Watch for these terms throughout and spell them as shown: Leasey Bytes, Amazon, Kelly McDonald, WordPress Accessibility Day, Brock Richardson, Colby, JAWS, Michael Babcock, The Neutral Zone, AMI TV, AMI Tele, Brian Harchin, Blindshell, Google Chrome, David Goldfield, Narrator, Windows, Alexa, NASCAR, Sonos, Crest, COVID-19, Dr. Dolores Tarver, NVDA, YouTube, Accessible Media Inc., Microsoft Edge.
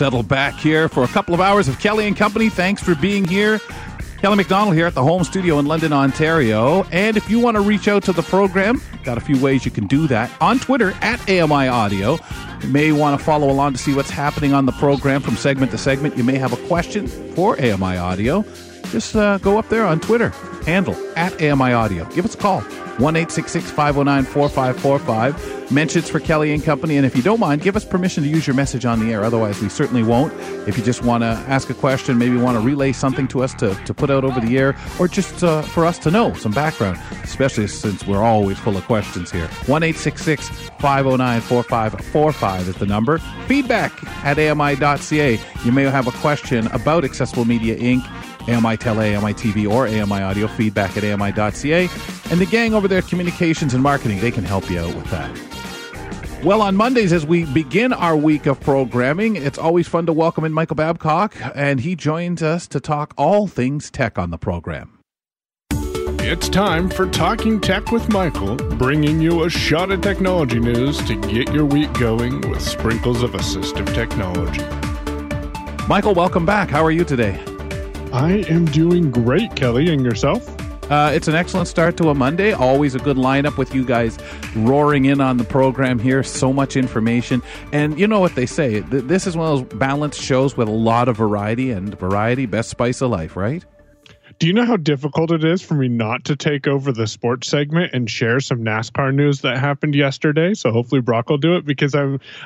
settle back here for a couple of hours of Kelly and Company. Thanks for being here. Kelly McDonald here at the home studio in London, Ontario. And if you want to reach out to the program, got a few ways you can do that. On Twitter, at AMI Audio. You may want to follow along to see what's happening on the program from segment to segment. You may have a question for AMI Audio. Just go up there on Twitter, handle, at AMI Audio. Give us a call, 1-866-509-4545. Mentions for Kelly and Company. And if you don't mind, give us permission to use your message on the air. Otherwise, we certainly won't. If you just want to ask a question, maybe want to relay something to us to put out over the air, or just for us to know some background, especially since we're always full of questions here. 1-866-509-4545 is the number. Feedback at AMI.ca. You may have a question about Accessible Media Inc., AMI Tele, AMI TV, or AMI Audio, feedback at AMI.ca. And the gang over there at Communications and Marketing, they can help you out with that. Well, on Mondays, as we begin our week of programming, it's always fun to welcome in Michael Babcock, and he joins us to talk all things tech on the program. It's time for Talking Tech with Michael, bringing you a shot at technology news to get your week going with sprinkles of assistive technology. Michael, welcome back. How are you today? I am doing great, Kelly, and yourself? It's an excellent start to a Monday. Always a good lineup with you guys roaring in on the program here. So much information. And you know what they say. This is one of those balanced shows with a lot of variety, and variety, best spice of life, right? Do you know how difficult it is for me not to take over the sports segment and share some NASCAR news that happened yesterday? So hopefully Brock will do it, because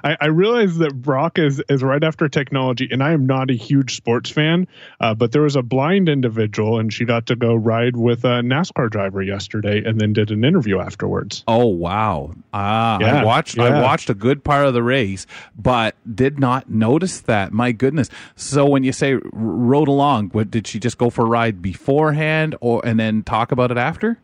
I realize that Brock is right after technology, and I am not a huge sports fan, but there was a blind individual, and she got to go ride with a NASCAR driver yesterday and then did an interview afterwards. Oh, wow. Yeah. I watched a good part of the race, but did not notice that. My goodness. So when you say rode along, did she just go for a ride beforehand and then talk about it after?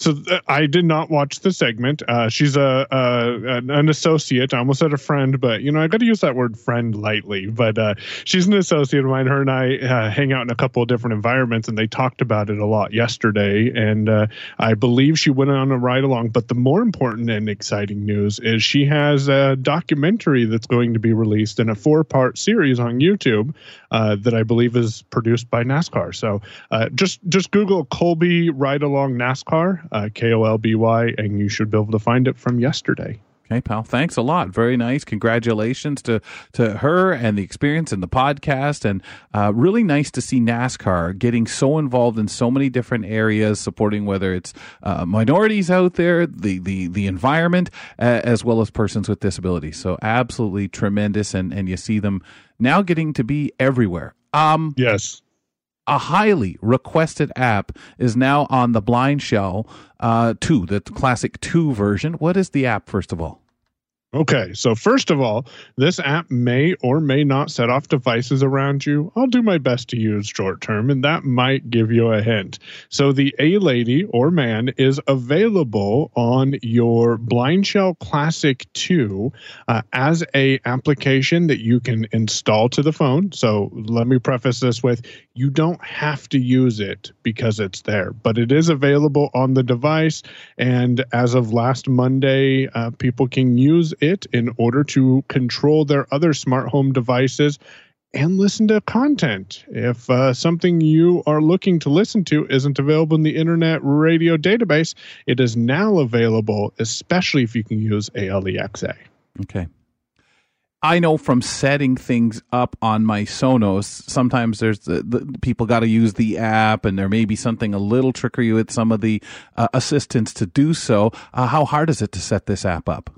So I did not watch the segment. She's an associate. I almost said a friend, but, you know, I got to use that word friend lightly. But she's an associate of mine. Her and I hang out in a couple of different environments, and they talked about it a lot yesterday. And I believe she went on a ride along. But the more important and exciting news is she has a documentary that's going to be released in a 4-part series on YouTube that I believe is produced by NASCAR. So just Google Colby Ride Along NASCAR. Kolby, and you should be able to find it from yesterday. Okay, pal. Thanks a lot. Very nice. Congratulations to her and the experience and the podcast. And really nice to see NASCAR getting so involved in so many different areas, supporting whether it's minorities out there, the environment, as well as persons with disabilities. So absolutely tremendous. And you see them now getting to be everywhere. Yes. A highly requested app is now on the Blindshell 2, the Classic 2 version. What is the app, first of all? Okay, so first of all, this app may or may not set off devices around you. I'll do my best to use short term, and that might give you a hint. So the A lady or man is available on your Blindshell Classic 2 as a application that you can install to the phone. So let me preface this with, you don't have to use it because it's there, but it is available on the device. And as of last Monday, people can use it in order to control their other smart home devices and listen to content. If something you are looking to listen to isn't available in the Internet Radio Database, it is now available, especially if you can use Alexa. Okay. I know from setting things up on my Sonos, sometimes there's the people got to use the app, and there may be something a little trickery with some of the assistants to do so. How hard is it to set this app up?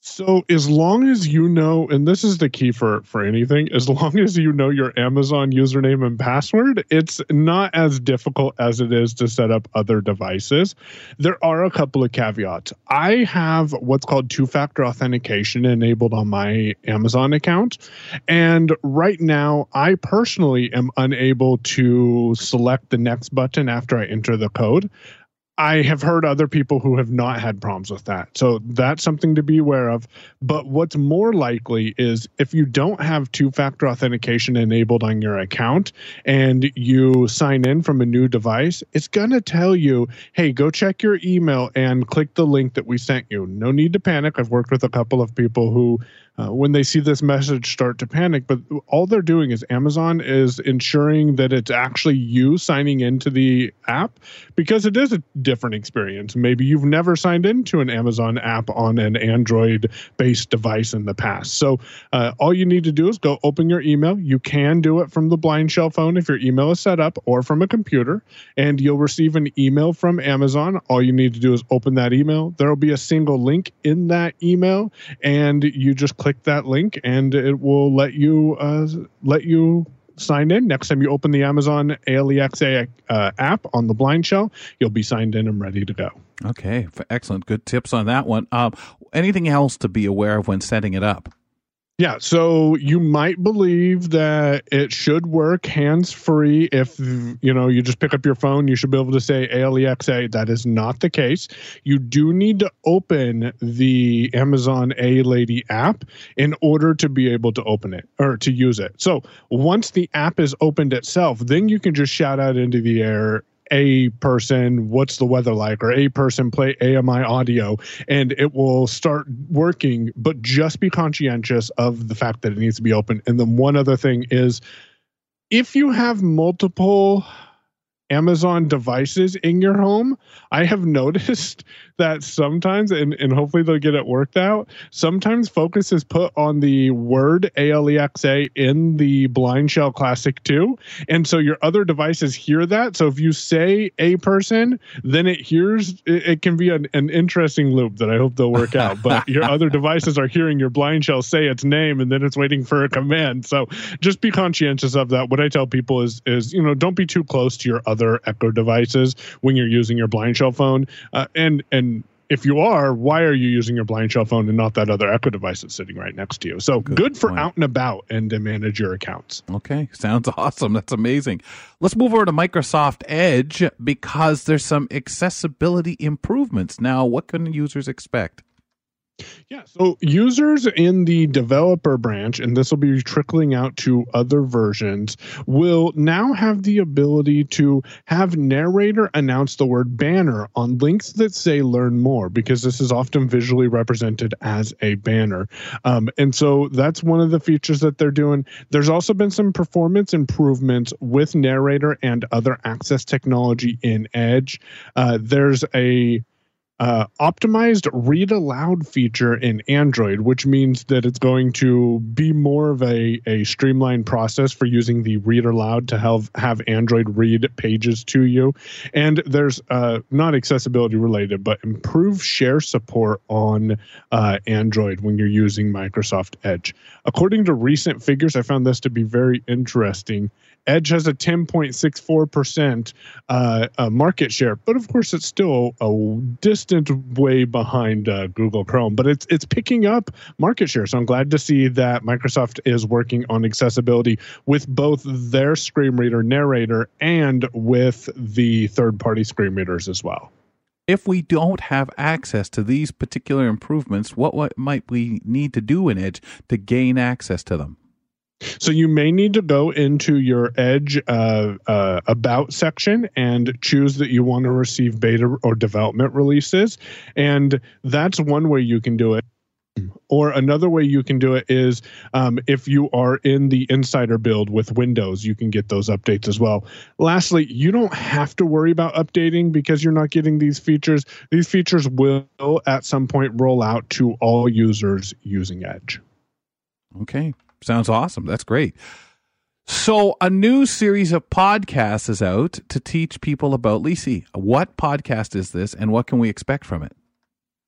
So as long as you know, and this is the key for anything, as long as you know your Amazon username and password, it's not as difficult as it is to set up other devices. There are a couple of caveats. I have what's called two-factor authentication enabled on my Amazon account. And right now, I personally am unable to select the next button after I enter the code. I have heard other people who have not had problems with that. So that's something to be aware of. But what's more likely is if you don't have two-factor authentication enabled on your account and you sign in from a new device, it's going to tell you, hey, go check your email and click the link that we sent you. No need to panic. I've worked with a couple of people who when they see this message, start to panic. But all they're doing is Amazon is ensuring that it's actually you signing into the app, because it is a different experience. Maybe you've never signed into an Amazon app on an Android-based device in the past. So all you need to do is go open your email. You can do it from the Blindshell phone if your email is set up, or from a computer, and you'll receive an email from Amazon. All you need to do is open that email. There'll be a single link in that email, and you just click that link, and it will let you sign in. Next time you open the Amazon Alexa app on the Blindshell, you'll be signed in and ready to go. Okay, excellent. Good tips on that one. Anything else to be aware of when setting it up? Yeah, so you might believe that it should work hands-free. If, you know, you just pick up your phone, you should be able to say Alexa. That is not the case. You do need to open the Amazon A-Lady app in order to be able to open it or to use it. So once the app is opened itself, then you can just shout out into the air, "A person, what's the weather like?" or "A person, play AMI audio," and it will start working. But just be conscientious of the fact that it needs to be open. And then one other thing is, if you have multiple Amazon devices in your home, I have noticed that sometimes, and hopefully they'll get it worked out, sometimes focus is put on the word Alexa in the Blindshell Classic 2. And so your other devices hear that. So if you say "a person," then it hears, it can be an interesting loop that I hope they'll work out. But your other devices are hearing your Blindshell say its name, and then it's waiting for a command. So just be conscientious of that. What I tell people is, you know, don't be too close to your other Echo devices when you're using your Blindshell phone. And if you are, why are you using your Blindshell phone and not that other Echo device that's sitting right next to you? So good for out and about and to manage your accounts. Okay. Sounds awesome. That's amazing. Let's move over to Microsoft Edge, because there's some accessibility improvements. Now, what can users expect? Yeah, so users in the developer branch, and this will be trickling out to other versions, will now have the ability to have Narrator announce the word banner on links that say "learn more," because this is often visually represented as a banner. And so that's one of the features that they're doing. There's also been some performance improvements with Narrator and other access technology in Edge. There's a optimized read aloud feature in Android, which means that it's going to be more of a streamlined process for using the read aloud to have Android read pages to you. And there's not accessibility related, but improved share support on Android when you're using Microsoft Edge. According to recent figures, I found this to be very interesting. Edge has a 10.64% market share, but of course it's still a distant way behind Google Chrome. But it's picking up market share, so I'm glad to see that Microsoft is working on accessibility with both their screen reader Narrator and with the third-party screen readers as well. If we don't have access to these particular improvements, what might we need to do in Edge to gain access to them? So you may need to go into your Edge About section and choose that you want to receive beta or development releases. And that's one way you can do it. Or another way you can do it is if you are in the insider build with Windows, you can get those updates as well. Lastly, you don't have to worry about updating because you're not getting these features. These features will at some point roll out to all users using Edge. Okay. Sounds awesome. That's great. So a new series of podcasts is out to teach people about Leasey. What podcast is this, and what can we expect from it?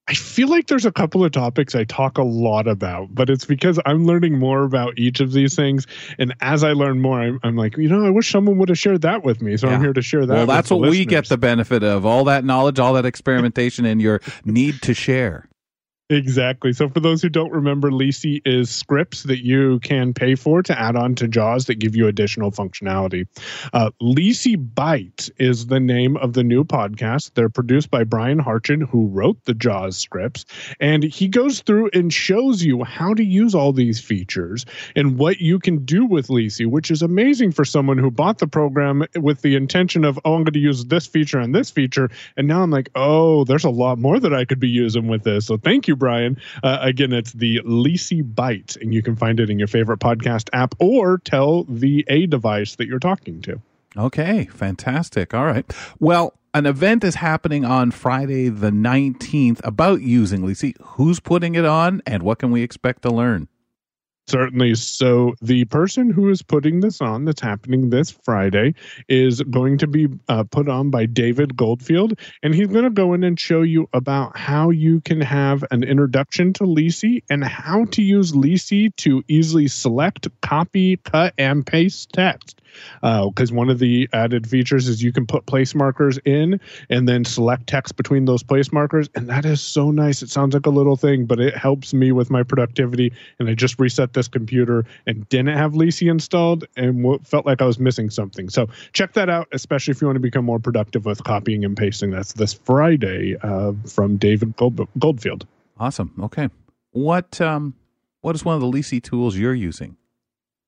I feel like there's a couple of topics I talk a lot about, but it's because I'm learning more about each of these things. And as I learn more, I'm like, you know, I wish someone would have shared that with me. So yeah. I'm here to share that. Well, that's what we get the benefit of, all that knowledge, all that experimentation, and your need to share. Exactly. So for those who don't remember, Leasey is scripts that you can pay for to add on to JAWS that give you additional functionality. Leasey Bytes is the name of the new podcast. They're produced by Brian Harchin, who wrote the JAWS scripts. And he goes through and shows you how to use all these features and what you can do with Leasey, which is amazing for someone who bought the program with the intention of, oh, I'm going to use this feature and this feature. And now I'm like, oh, there's a lot more that I could be using with this. So thank you, Brian. Again, that's the Leasey Bytes, and you can find it in your favorite podcast app or tell the A device that you're talking to. Okay, fantastic. All right. Well, an event is happening on Friday the 19th about using Leasey. Who's putting it on, and what can we expect to learn? Certainly. So the person who is putting this on, that's happening this Friday, is going to be put on by David Goldfield. And he's going to go in and show you about how you can have an introduction to Leasey and how to use Leasey to easily select, copy, cut, and paste text. Because one of the added features is you can put place markers in and then select text between those place markers. And that is so nice. It sounds like a little thing, but it helps me with my productivity. And I just reset this computer and didn't have Leasey installed and felt like I was missing something. So check that out, especially if you want to become more productive with copying and pasting. That's this Friday from David Goldfield. Awesome. Okay. What is one of the Leasey tools you're using?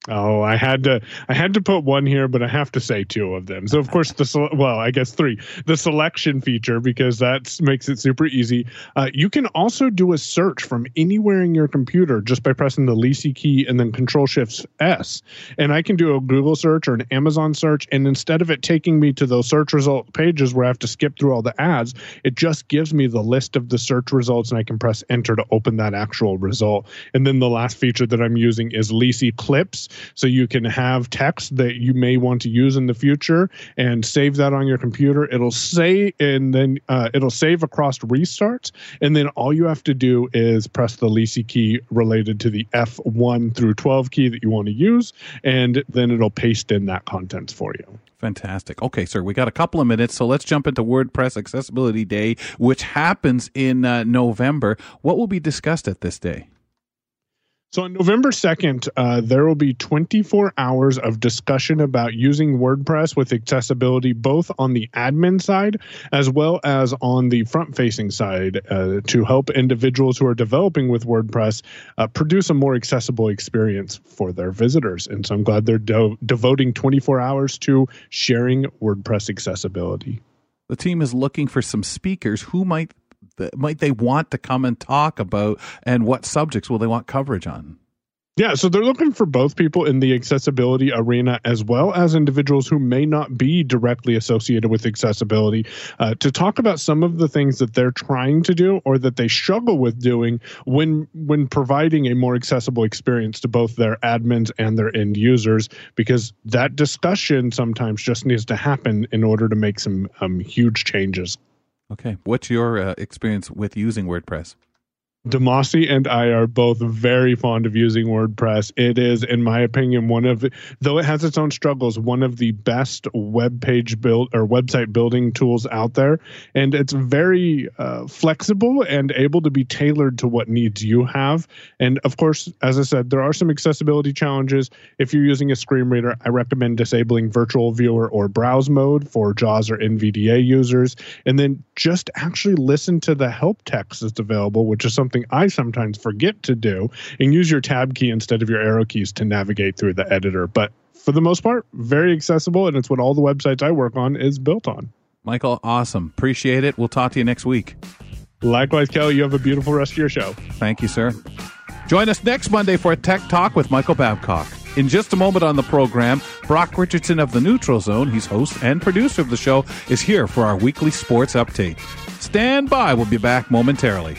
Oh, I had to put one here, but I have to say two of them. So, of course, I guess three. The selection feature, because that makes it super easy. You can also do a search from anywhere in your computer just by pressing the Leasey key and then Control-Shift-S. And I can do a Google search or an Amazon search, and instead of it taking me to those search result pages where I have to skip through all the ads, it just gives me the list of the search results, and I can press Enter to open that actual result. And then the last feature that I'm using is Leasey Clips. So you can have text that you may want to use in the future and save that on your computer. It'll say, and then it'll save across restarts. And then all you have to do is press the Leasey key related to the F1 through 12 key that you want to use. And then it'll paste in that contents for you. Fantastic. Okay, sir, we got a couple of minutes. So let's jump into WordPress Accessibility Day, which happens in November. What will be discussed at this day? So on November 2nd, there will be 24 hours of discussion about using WordPress with accessibility, both on the admin side as well as on the front-facing side to help individuals who are developing with WordPress produce a more accessible experience for their visitors. And so I'm glad they're devoting 24 hours to sharing WordPress accessibility. The team is looking for some speakers. Who might they want to come and talk about, and what subjects will they want coverage on? Yeah, so they're looking for both people in the accessibility arena as well as individuals who may not be directly associated with accessibility to talk about some of the things that they're trying to do or that they struggle with doing when providing a more accessible experience to both their admins and their end users, because that discussion sometimes just needs to happen in order to make some huge changes. Okay. What's your experience with using WordPress? Demasi and I are both very fond of using WordPress. It is, in my opinion, though it has its own struggles, one of the best website building tools out there. And it's very flexible and able to be tailored to what needs you have. And of course, as I said, there are some accessibility challenges. If you're using a screen reader, I recommend disabling virtual viewer or browse mode for JAWS or NVDA users. And then just actually listen to the help text that's available, which is something I sometimes forget to do, and use your tab key instead of your arrow keys to navigate through the editor. But for the most part, very accessible, and it's what all the websites I work on is built on. Michael, awesome. Appreciate it. We'll talk to you next week. Likewise, Kelly, you have a beautiful rest of your show. Thank you, sir. Join us next Monday for a Tech Talk with Michael Babcock. In just a moment on the program, Brock Richardson of The Neutral Zone, he's host and producer of the show, is here for our weekly sports update. Stand by. We'll be back momentarily.